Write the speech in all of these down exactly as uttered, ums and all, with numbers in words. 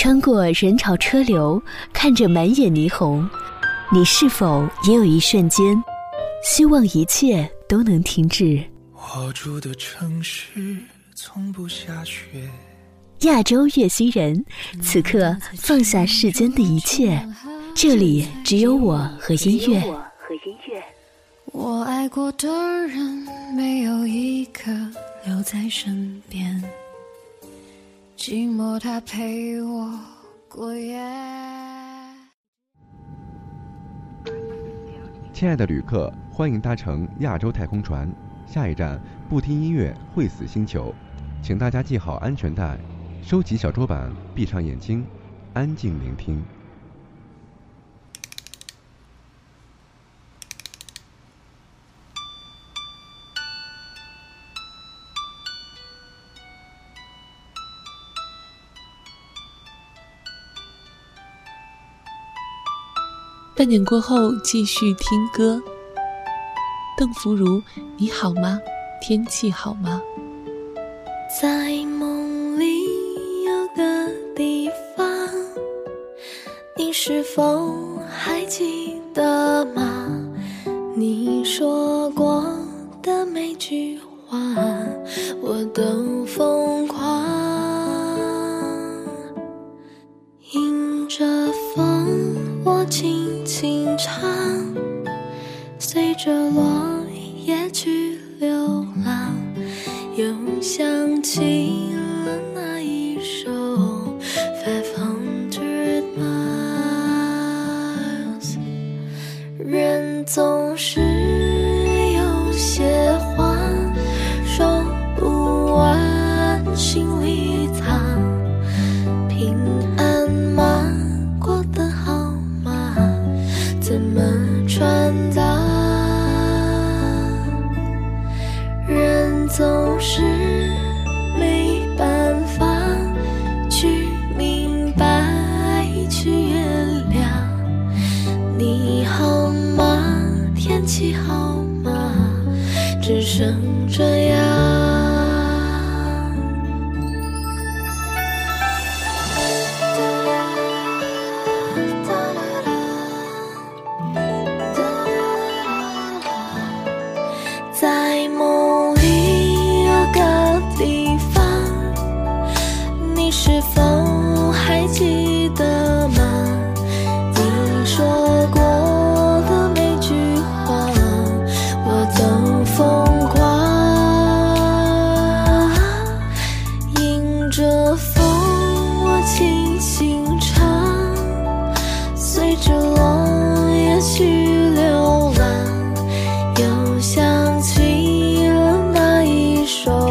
穿过人潮车流，看着满眼霓虹，你是否也有一瞬间希望一切都能停止？我住的城市从不下雪。亚洲乐星人，此刻放下世间的一切，这里只有我和音乐。我爱过的人没有一个留在身边，寂寞他陪我过夜。亲爱的旅客，欢迎搭乘亚洲太空船，下一站不听音乐会死星球，请大家系好安全带，收起小桌板，闭上眼睛，安静聆听。半点过后继续听歌。邓福如，你好吗？天气好吗？在梦里有个地方，你是否还记得吗？你说过的每句话我都疯狂，迎着风我轻轻唱，随着落叶去流浪，又想起了那一首 five hundred miles。 人总是有些话说不完，心里藏。平安吗？过得好吗？怎么穿搭？人总是没办法去明白，去原谅。你好吗？天气好吗？只剩这样。是否还记得吗？你说过的每句话我都疯狂，迎着风我轻轻唱，随着落叶去流浪，又想起了那一首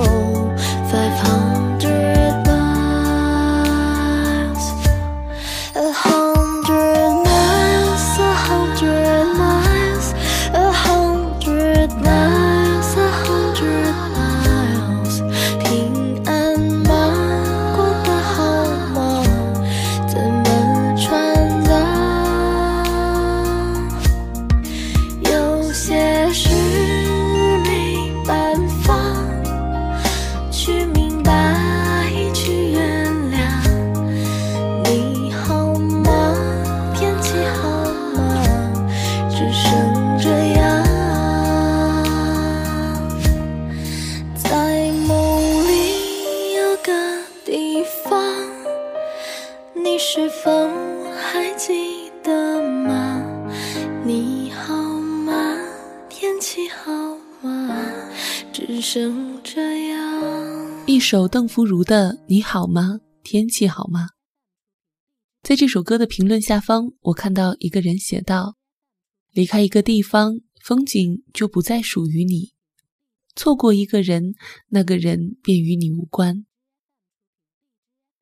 一首邓福如的《你好吗？天气好吗》。在这首歌的评论下方，我看到一个人写道：离开一个地方，风景就不再属于你；错过一个人，那个人便与你无关。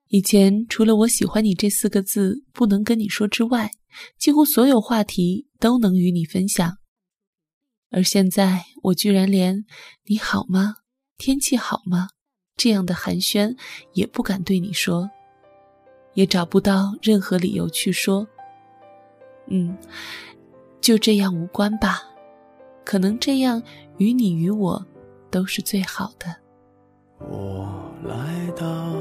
以前除了我喜欢你这四个字不能跟你说之外，几乎所有话题都能与你分享。而现在我居然连你好吗？天气好吗？这样的寒暄也不敢对你说，也找不到任何理由去说。嗯，就这样无关吧，可能这样与你与我都是最好的。我来到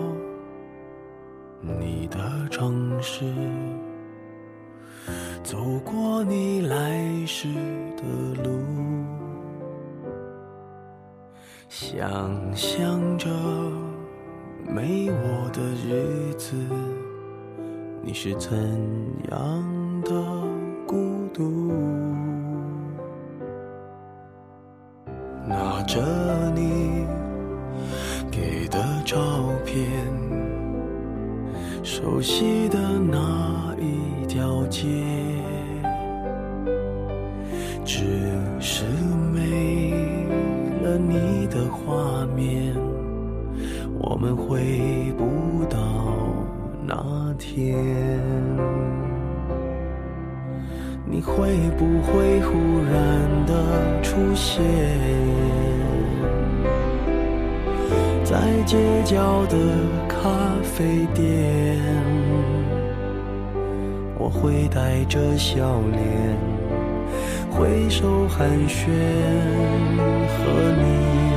你的城市，走过你来时的路，想象着没我的日子，你是怎样的孤独？拿着你给的照片，熟悉的那一条街，只是没了你的画面，我们回不到那天。你会不会忽然的出现在街角的咖啡店？我会带着笑脸挥手寒暄，和你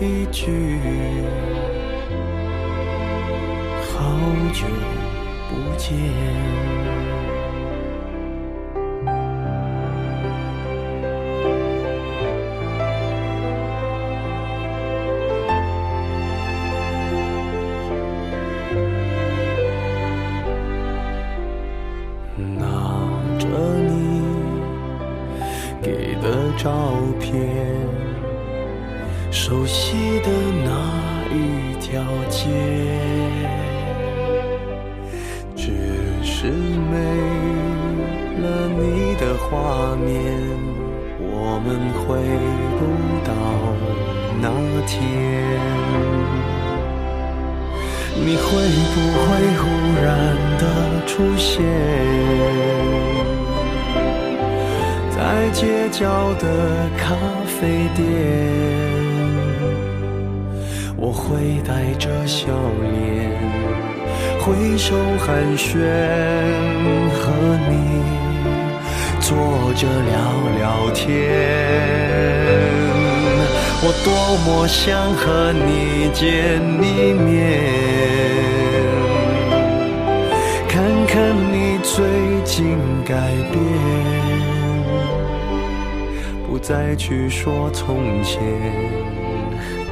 一句，好久不见。照片，熟悉的那一条街，只是没了你的画面，我们回不到那天。你会不会忽然的出现在街角的咖啡店？我会带着笑脸挥手寒暄，和你坐着聊聊天。我多么想和你见一面，看看你最近改变，不再去说从前，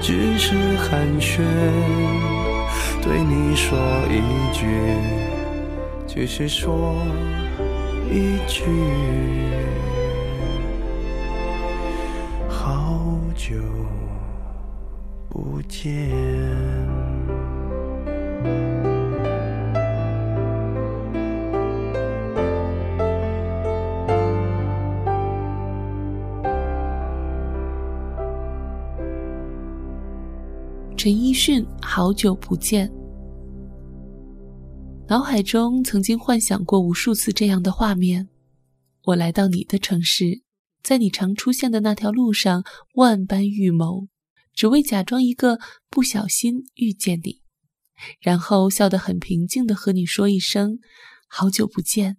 只是寒暄，对你说一句，只是说一句，好久不见。陈奕迅《好久不见》。脑海中曾经幻想过无数次这样的画面，我来到你的城市，在你常出现的那条路上万般预谋，只为假装一个不小心遇见你，然后笑得很平静地和你说一声好久不见。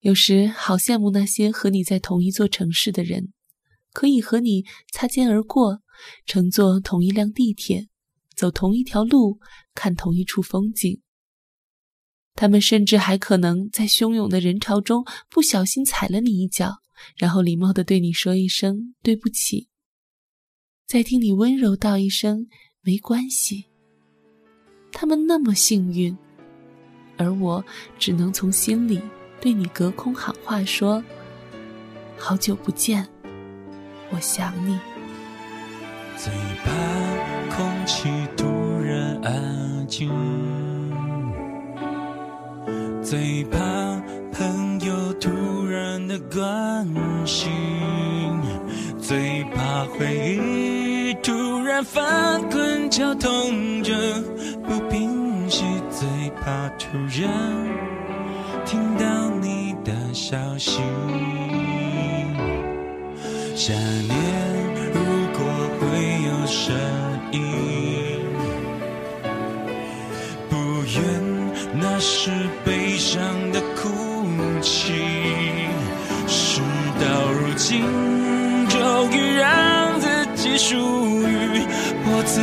有时好羡慕那些和你在同一座城市的人，可以和你擦肩而过，乘坐同一辆地铁，走同一条路，看同一处风景。他们甚至还可能在汹涌的人潮中不小心踩了你一脚，然后礼貌地对你说一声对不起，再听你温柔道一声没关系。他们那么幸运，而我只能从心里对你隔空喊话，说好久不见，我想你。最怕空气突然安静，最怕朋友突然的关心，最怕回忆突然翻滚绞痛着不平息，最最怕突然听到你的消息，想念如果会有声音，不愿那是悲伤的哭泣，事到如今终于让自己属于我自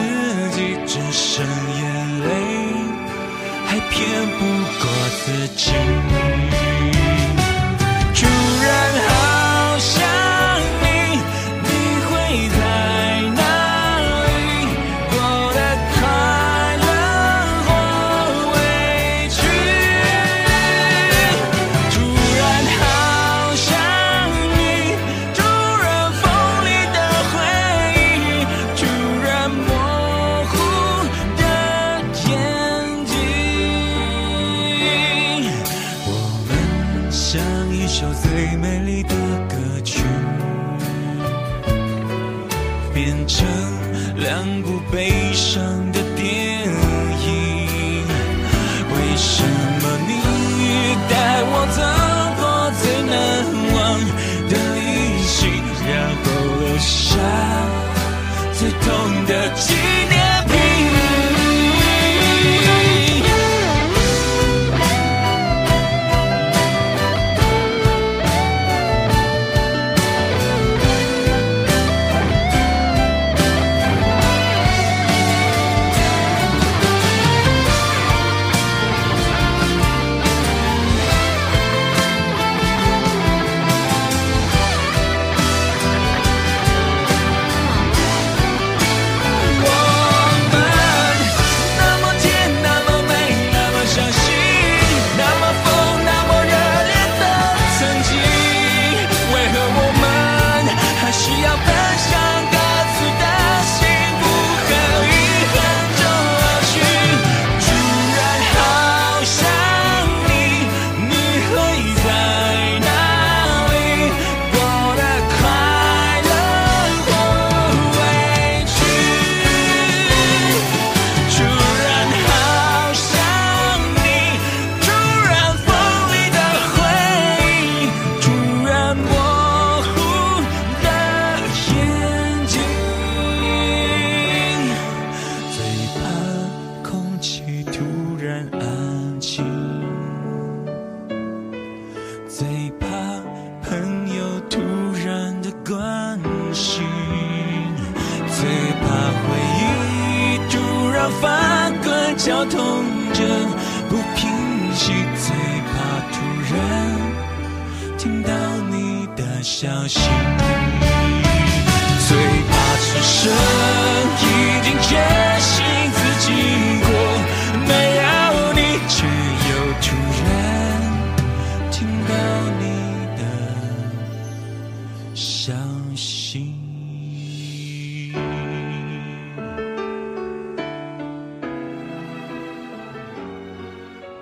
己，只剩眼泪还骗不过自己，突然好想最痛的纪念品，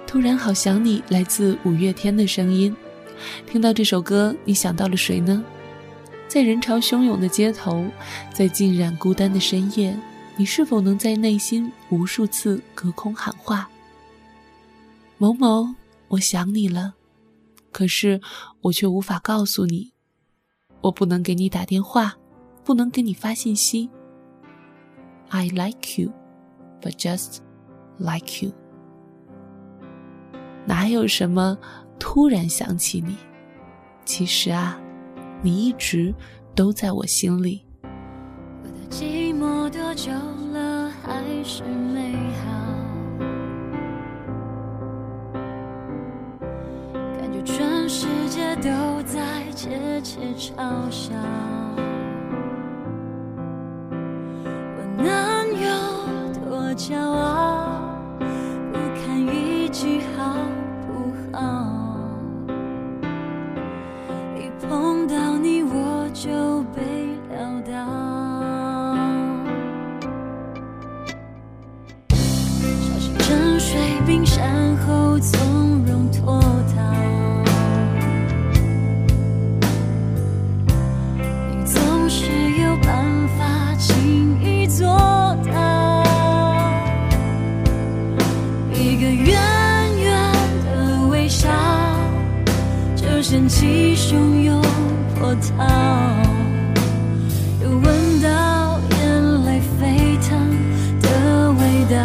突然好想你，来自五月天的声音。听到这首歌，你想到了谁呢？在人潮汹涌的街头，在浸染孤单的深夜，你是否能在内心无数次隔空喊话，某某，我想你了，可是我却无法告诉你，我不能给你打电话，不能给你发信息。 I like you, but just like you。哪有什么突然想起你，其实啊，你一直都在我心里。我的寂寞多久了还是美好，感觉全世界都在窃窃嘲笑，我能有多骄傲，不堪一击好碰到你我就被撂倒，小心沉水冰山后从容脱逃，你总是有办法轻易做到，一个月掀起汹涌波涛，又闻到眼泪沸腾的味道。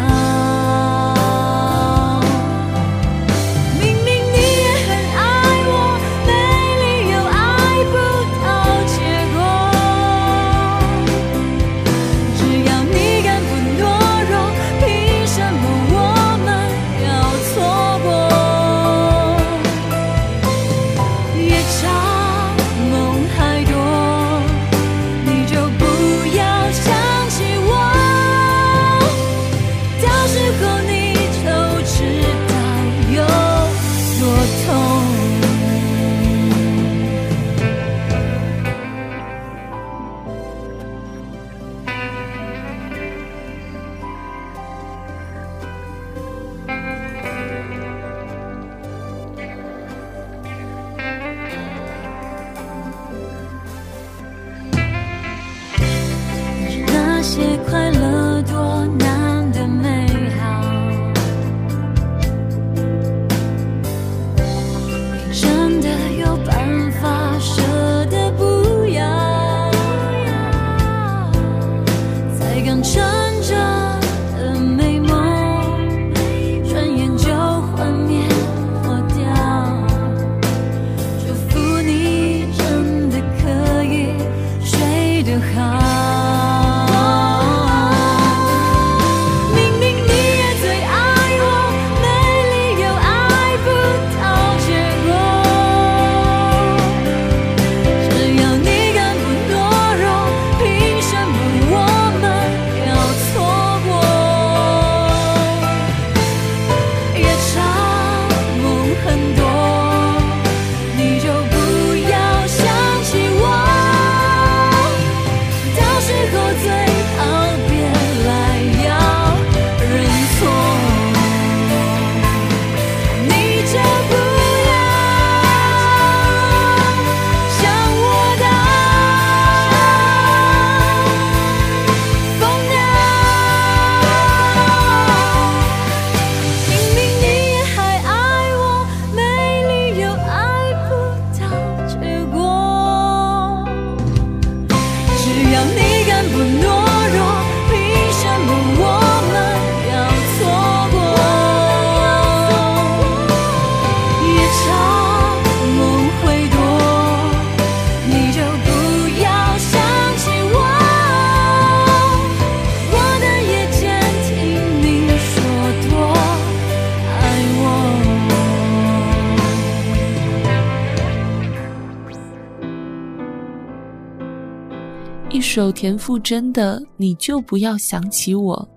一首田馥甄的《你就不要想起我》。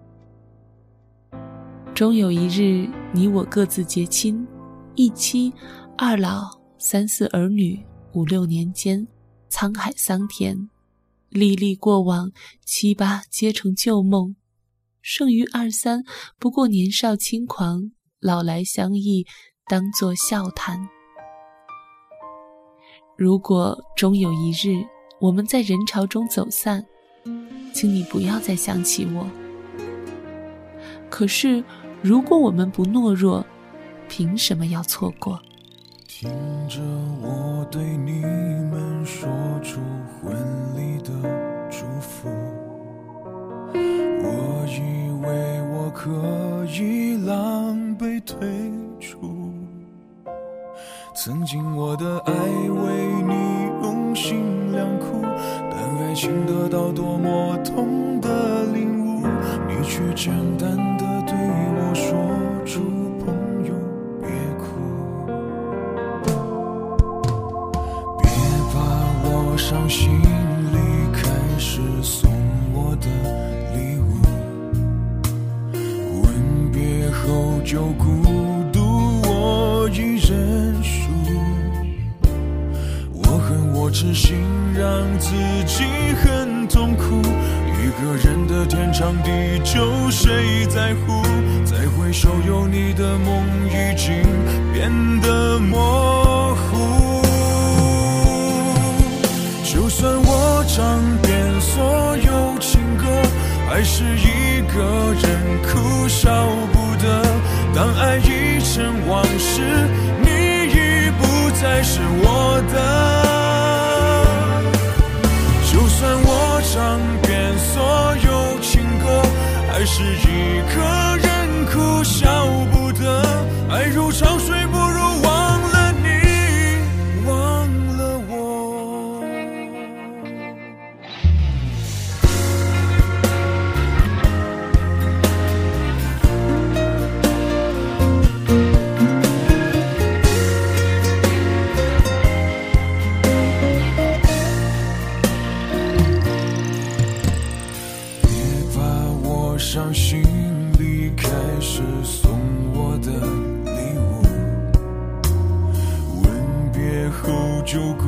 终有一日，你我各自结亲，一妻二老三四儿女，五六年间，沧海桑田，历历过往，七八皆成旧梦。剩余二三，不过年少轻狂，老来相忆，当作笑谈。如果终有一日， 我们在人潮中走散，请你不要再想起我。可是，如果我们不懦弱，凭什么要错过？听着我对你们说出婚礼的祝福，我以为我可以狼狈退出。曾经我的爱为你用心 良苦，但爱情得到多么痛的领悟，你却简单的对我说出“朋友别哭”，别怕我伤心，离开时送我的礼物，吻别后就孤独，我已认输。 我痴心让自己很痛苦，一个人的天长地久谁在乎？再回首，有你的梦已经变得模糊。就算我唱遍所有情歌，还是一个人哭笑不得。当爱已成往事，你已不在。才是我的。就算我唱遍所有情歌，还是一个人哭笑不得。爱如潮水，不如忘了你，忘了我。别把我伤心离开时送我的后就孤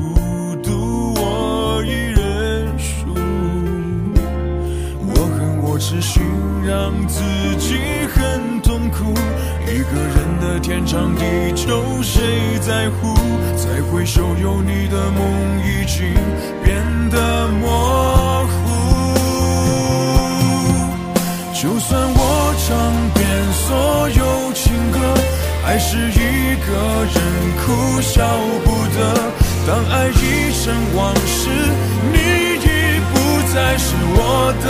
独，我已认输。我恨我痴心，让自己很痛苦。一个人的天长地久，谁在乎？才会修有你的梦已经变得模糊。就算我唱遍所有情歌，还是一个人哭笑不得。当爱已成往事，你已不再是我的。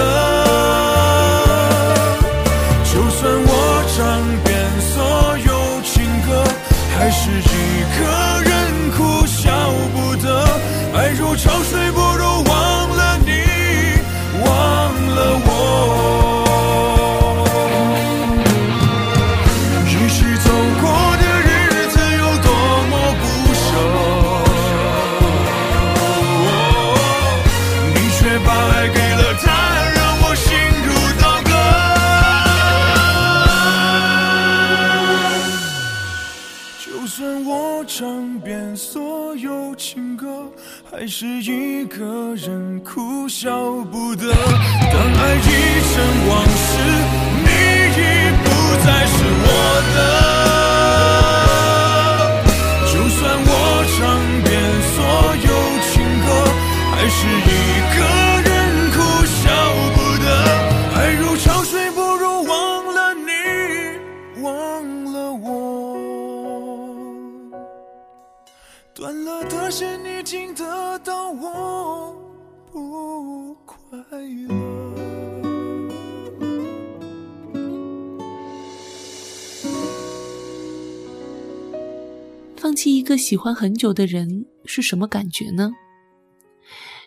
就算我唱遍所有情歌，还是一个人哭笑不得。爱如潮水，不如忘了你，忘了我。还是一个人哭笑不得。当爱已成往事，你已不再是我的。就算我唱遍所有情歌，还是一个人哭笑不得。爱如潮水，不如忘了你，忘了我。断了的线，你竟得到我不快乐。放弃一个喜欢很久的人是什么感觉呢？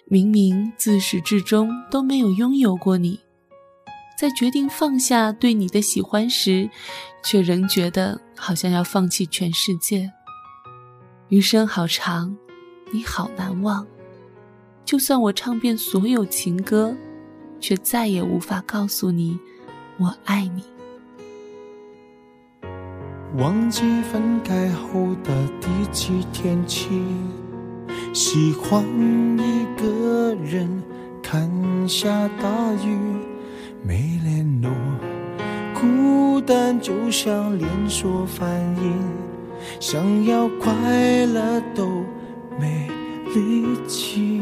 明明自始至终都没有拥有过你，在决定放下对你的喜欢时，却仍觉得好像要放弃全世界。余生好长，你好难忘，就算我唱遍所有情歌，却再也无法告诉你我爱你。忘记分开后的第几天起，喜欢一个人看下大雨，没联络，孤单就像连锁反应，想要快乐都没力气，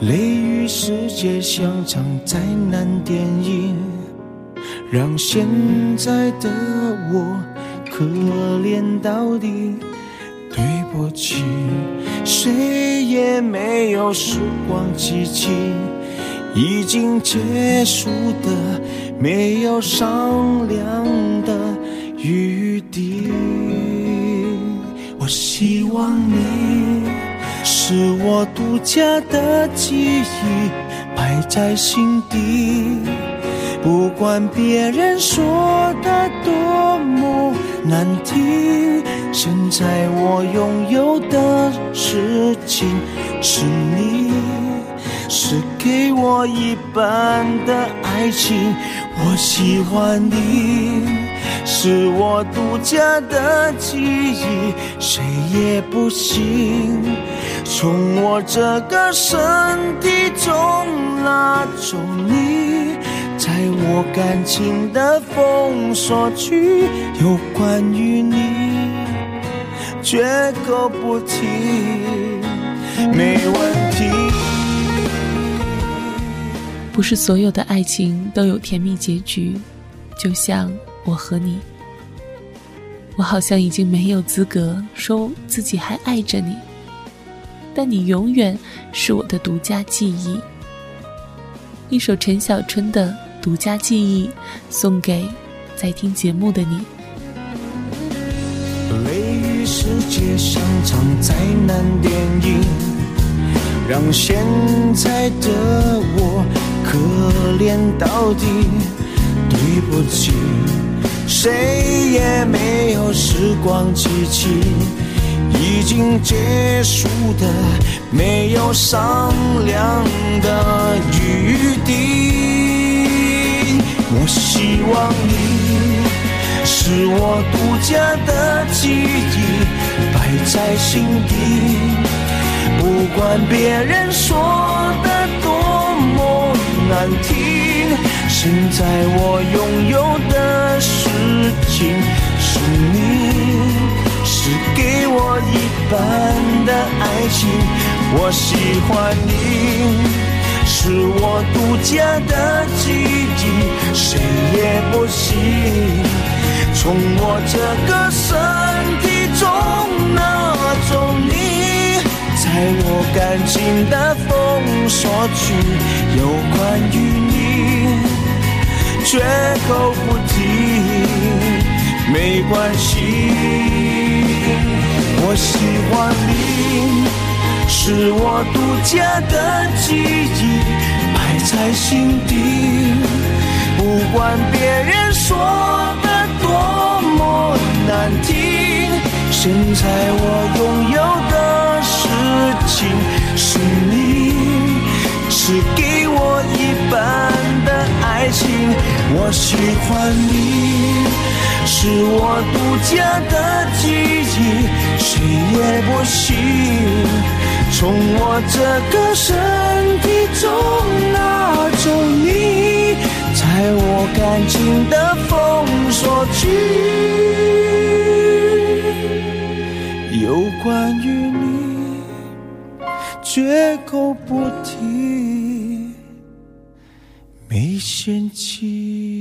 泪与世界像场灾难电影，让现在的我可怜到底。对不起，谁也没有时光机器，已经结束的没有商量的余地。我希望你是我独家的记忆，摆在心底，不管别人说的多么难听。现在我拥有的事情是你，是给我一半的爱情。我喜欢你是我独家的记忆，谁也不行从我这个身体中拉走你。在我感情的封锁区，有关于你绝口不提，没问题。不是所有的爱情都有甜蜜结局，就像我和你，我好像已经没有资格说自己还爱着你，但你永远是我的独家记忆。一首陈小春的《独家记忆》送给在听节目的你。雷雨世界像场灾难电影，让现在的我可怜到底。对不起，谁也没有时光机器，已经结束的没有商量的余地。我希望你是我独家的记忆，摆在心底，不管别人说的多么难听，现在我拥有的事情是你，是给我一半的爱情。我喜欢你，是我独家的记忆，谁也不行，从我这个身体中拿走你，在我感情的封锁区，有关于你，绝口不提，没关系。我喜欢你，是我独家的记忆，摆在心底，不管别人说的多么难听，现在我拥有的事情是你，是给我一半的爱情。我喜欢你，是我独家的记忆，谁也不行，从我这个身体中拿走你，在我感情的封锁区，有关于你，绝口不提，没嫌弃。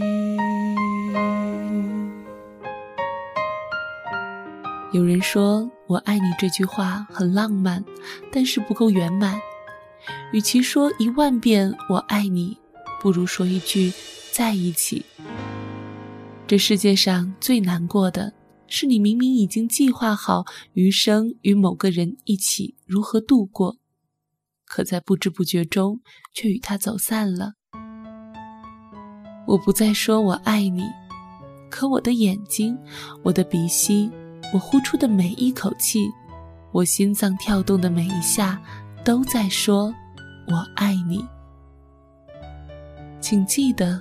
有人说我爱你这句话很浪漫，但是不够圆满。与其说一万遍我爱你，不如说一句在一起。这世界上最难过的是，你明明已经计划好余生与某个人一起如何度过，可在不知不觉中却与他走散了。我不再说我爱你，可我的眼睛，我的鼻息，我呼出的每一口气，我心脏跳动的每一下，都在说我爱你。请记得，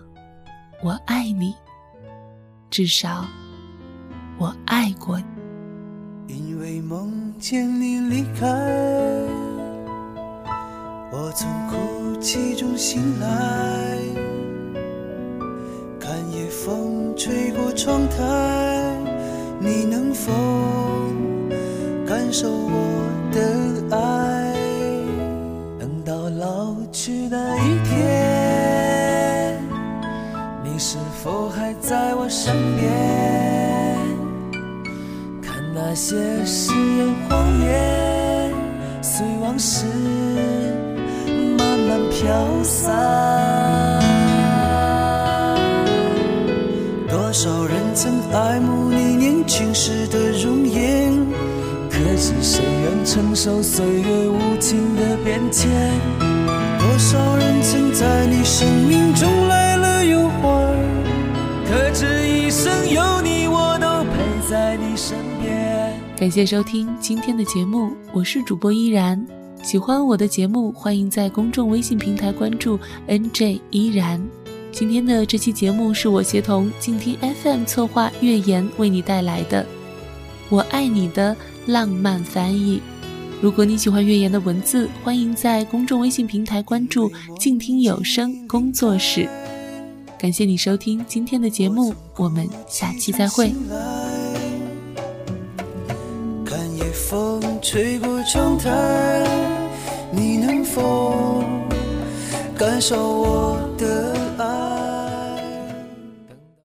我爱你，至少我爱过你。因为梦见你离开，我从哭泣中醒来，看夜风吹过窗台，你能否感受我的爱？等到老去那一天，你是否还在我身边？看那些誓言谎言，随往事慢慢飘散。多少人曾爱慕你年轻时的容颜，可是谁愿承受岁月无情的变迁？多少人曾在你生命中来了又还，可知一生有你我都陪在你身边。感谢收听今天的节目，我是主播依然。喜欢我的节目，欢迎在公众微信平台关注 N J 依然。今天的这期节目是我协同静听 F M 策划月言为你带来的《我爱你》的浪漫翻译。如果你喜欢月言的文字，欢迎在公众微信平台关注静听有声工作室。感谢你收听今天的节目，我们下期再会。看夜风吹过窗台，你能否感受我的